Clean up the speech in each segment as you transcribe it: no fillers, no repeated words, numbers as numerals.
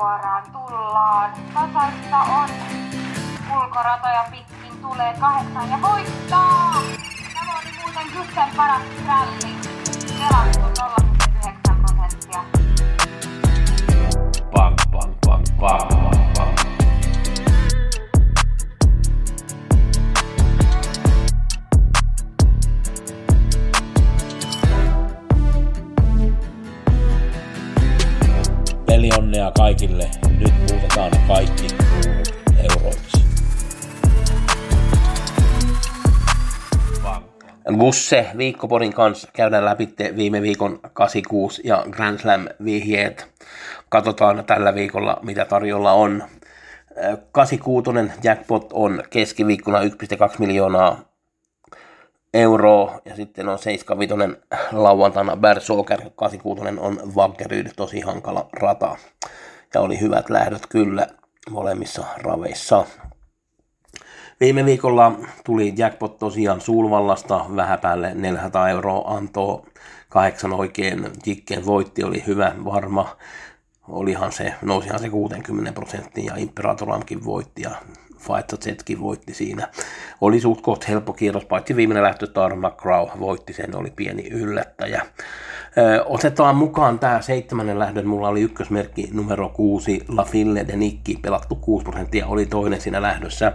suoraan tullaan. Tasaista on. Ulkoratoja pitkin tulee 8 ja voittaa! Tämä oli muuten Gussen paras ralli. Pelattu 0,9%. Bang, bang, bang, bang, bang, bang. Peli onnea kaikille. Nyt muutetaan kaikki ruudut euroiksi. Gusse Viikkopodin kanssa käydään läpi viime viikon 86 ja Grand Slam vihjeet. Katsotaan tällä viikolla mitä tarjolla on. 86 jackpot on keskiviikkona 1,2 miljoonaa euroa ja sitten on 75 lauantaina Bergsåker, 86 on Vaggerud, tosi hankala rata ja oli hyvät lähdöt kyllä molemmissa raveissa. Viime viikolla tuli jackpot tosiaan Solvallasta vähän päälle 400 euroa antoi 8 oikein. Jikken voitti, oli hyvä varma, nousihan se 60% ja Imperatoramkin voitti ja Faitsa Zetkin voitti siinä. Oli suht koht helppo kierros, paitsi viimeinen lähtö Tarma Crow voitti, sen oli pieni yllättäjä. Otetaan mukaan tämä 7. lähdön, mulla oli ykkösmerkki numero 6, La Fille de Niki, pelattu 6%, oli toinen siinä lähdössä.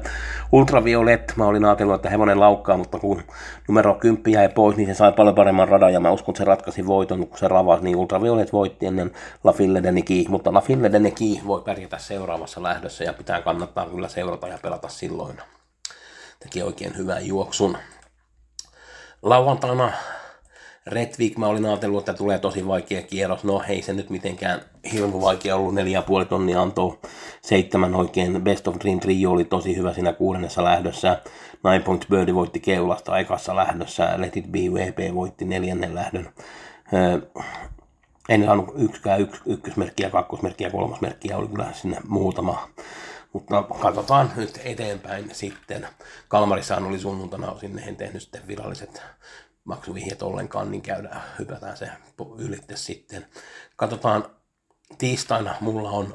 Ultraviolet, mä olin ajatellut, että hevonen laukkaa, mutta kun numero 10 jäi pois, niin se sai paljon paremman radan, ja mä uskon, että se ratkaisi voiton, kun se ravasi, niin Ultraviolet voitti ennen La Fille de Niki, mutta La Fille de Niki voi pärjätä seuraavassa lähdössä, ja pitää kannattaa kyllä seurata ja pelata silloin. Teki oikein hyvän juoksun. Lauantaina Red Week, mä olin ajatellut, että tulee tosi vaikea kierros. No ei se nyt mitenkään hirveän vaikea ollut. 4,5 tonnia antoi 7 oikein. Best of Dream trio oli tosi hyvä siinä 6. lähdössä. Nine Points Birkie voitti keulasta ekassa lähdössä. Letit BWP voitti 4. lähdön. En saanut ykkösmerkkiä, kakkosmerkkiä, kolmosmerkkiä. Oli kyllä sinne muutama. Mutta katsotaan nyt eteenpäin sitten. Kalmarissaan oli sunnuntaina, sinne en tehnyt sitten viralliset maksuvihjet ollenkaan, niin hypätään se ylitte sitten. Katsotaan, tiistaina mulla on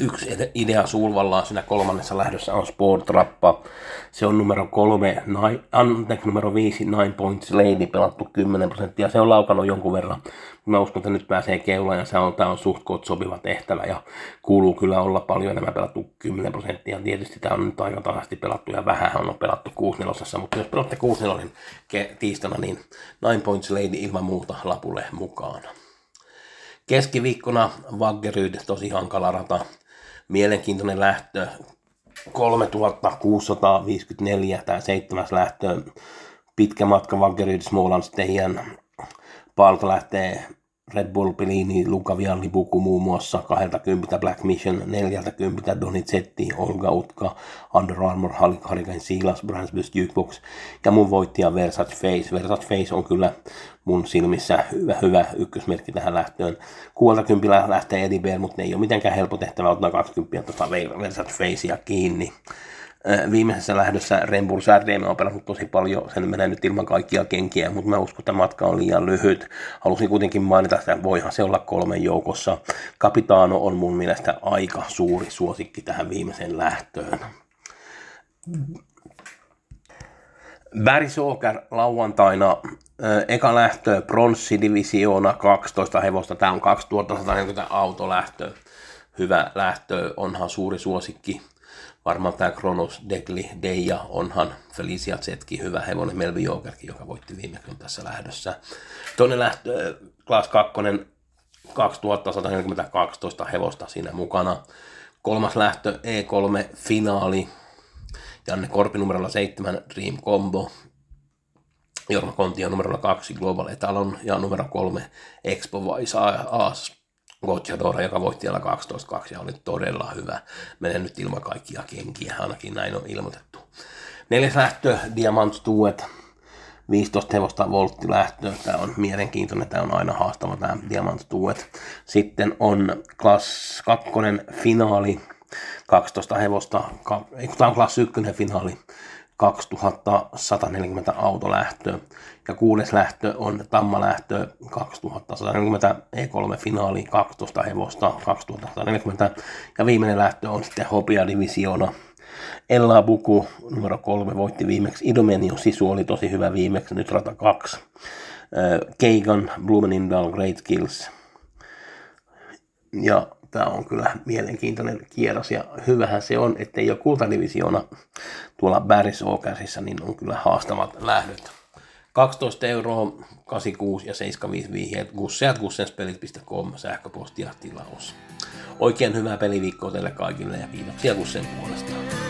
yksi idea Solvallaan, siinä 3. lähdössä on Sportrappa. Se on numero 5, Nine Points Lady, pelattu 10%. Se on laukannut jonkun verran. Mä uskon, että nyt pääsee keulaan ja tämä on suht koht sopiva tehtävä ja kuuluu kyllä olla paljon enemmän, pelattu 10%. Tietysti tämä on nyt aika tarasti pelattu ja vähän on pelattu 6/4, mutta jos pelatte 6/4 tiistaina, niin Nine Points Lady ilman muuta lapulle mukaan. Keskiviikkona Vaggerud, tosi hankala rata. Mielenkiintoinen lähtö, 3654, tämä 7. lähtö, pitkä matka Vaggerud, Småland, teidän palta lähtee Red Bull, Pelini, Luka Vialli, Buku muun muassa, 20 Black Mission, 40 Donizetti, Olga Utka, Under Armour, Hullik Harigen, Silas, Brandsbus, Jukebox ja mun voittaja Versace Face. Versace Face on kyllä mun silmissä hyvä ykkösmerkki tähän lähtöön. 60 lähtee Ediber, mutta ei ole mitenkään helppo tehtävä, ottaa 20 tuota Versace Facea kiinni. Viimeisessä lähdössä Rembur Särde, mä oon pelannut tosi paljon, sen menee nyt ilman kaikkia kenkiä, mutta mä uskon, että matka on liian lyhyt. Halusin kuitenkin mainita, että voihan se olla 3 joukossa. Capitano on mun mielestä aika suuri suosikki tähän viimeiseen lähtöön. Bergsåker lauantaina, eka lähtö, pronssidivisioona, 12 hevosta, tää on 2140 autolähtö. Hyvä lähtö, onhan suuri suosikki. Varmaan tämä Kronos, Degli, Deija, onhan Felicia Zetkin hyvä hevonen, Melvi Jokerkin, joka voitti viimekin tässä lähdössä. Toinen lähtö, Class 2, 2112 hevosta siinä mukana. Kolmas lähtö, E3, finaali, Janne Korpi numerolla 7, Dream Combo. Jorma Kontia numerolla 2, Global Etalon, ja numero 3, Expo Vaisa Aas. Gocciadora, joka voitti alla 12.2 ja oli todella hyvä. Menen nyt ilman kaikkia kenkiä, ainakin näin on ilmoitettu. 4. lähtö, Diamant Tuet, 15 hevosta volttilähtö. Tämä on mielenkiintoinen, tämä on aina haastava tämä Diamant Tuet. Sitten on Class 2 finaali, 12 hevosta, tämä on Class 1 finaali. 2140 autolähtöä ja 6. lähtö on tammalähtö 2140, E3-finaali 12 hevosta 2140, ja viimeinen lähtö on sitten Hopea Divisiona. Ella Buku numero 3 voitti viimeksi, Idomenio Sisu oli tosi hyvä viimeksi, nyt rata 2, Keigan, Blumenindal, Great Kills, ja tämä on kyllä mielenkiintoinen kierros, ja hyvähän se on, ettei ole kultadivisiona tuolla Bergsåkerissa, niin on kyllä haastavat lähdöt. 12 €, 86 ja 75 vihjeet, gussenspelit.com, sähköpostia, tilaus. Oikein hyvää peliviikkoa teille kaikille ja kiitoksia Gussen puolesta.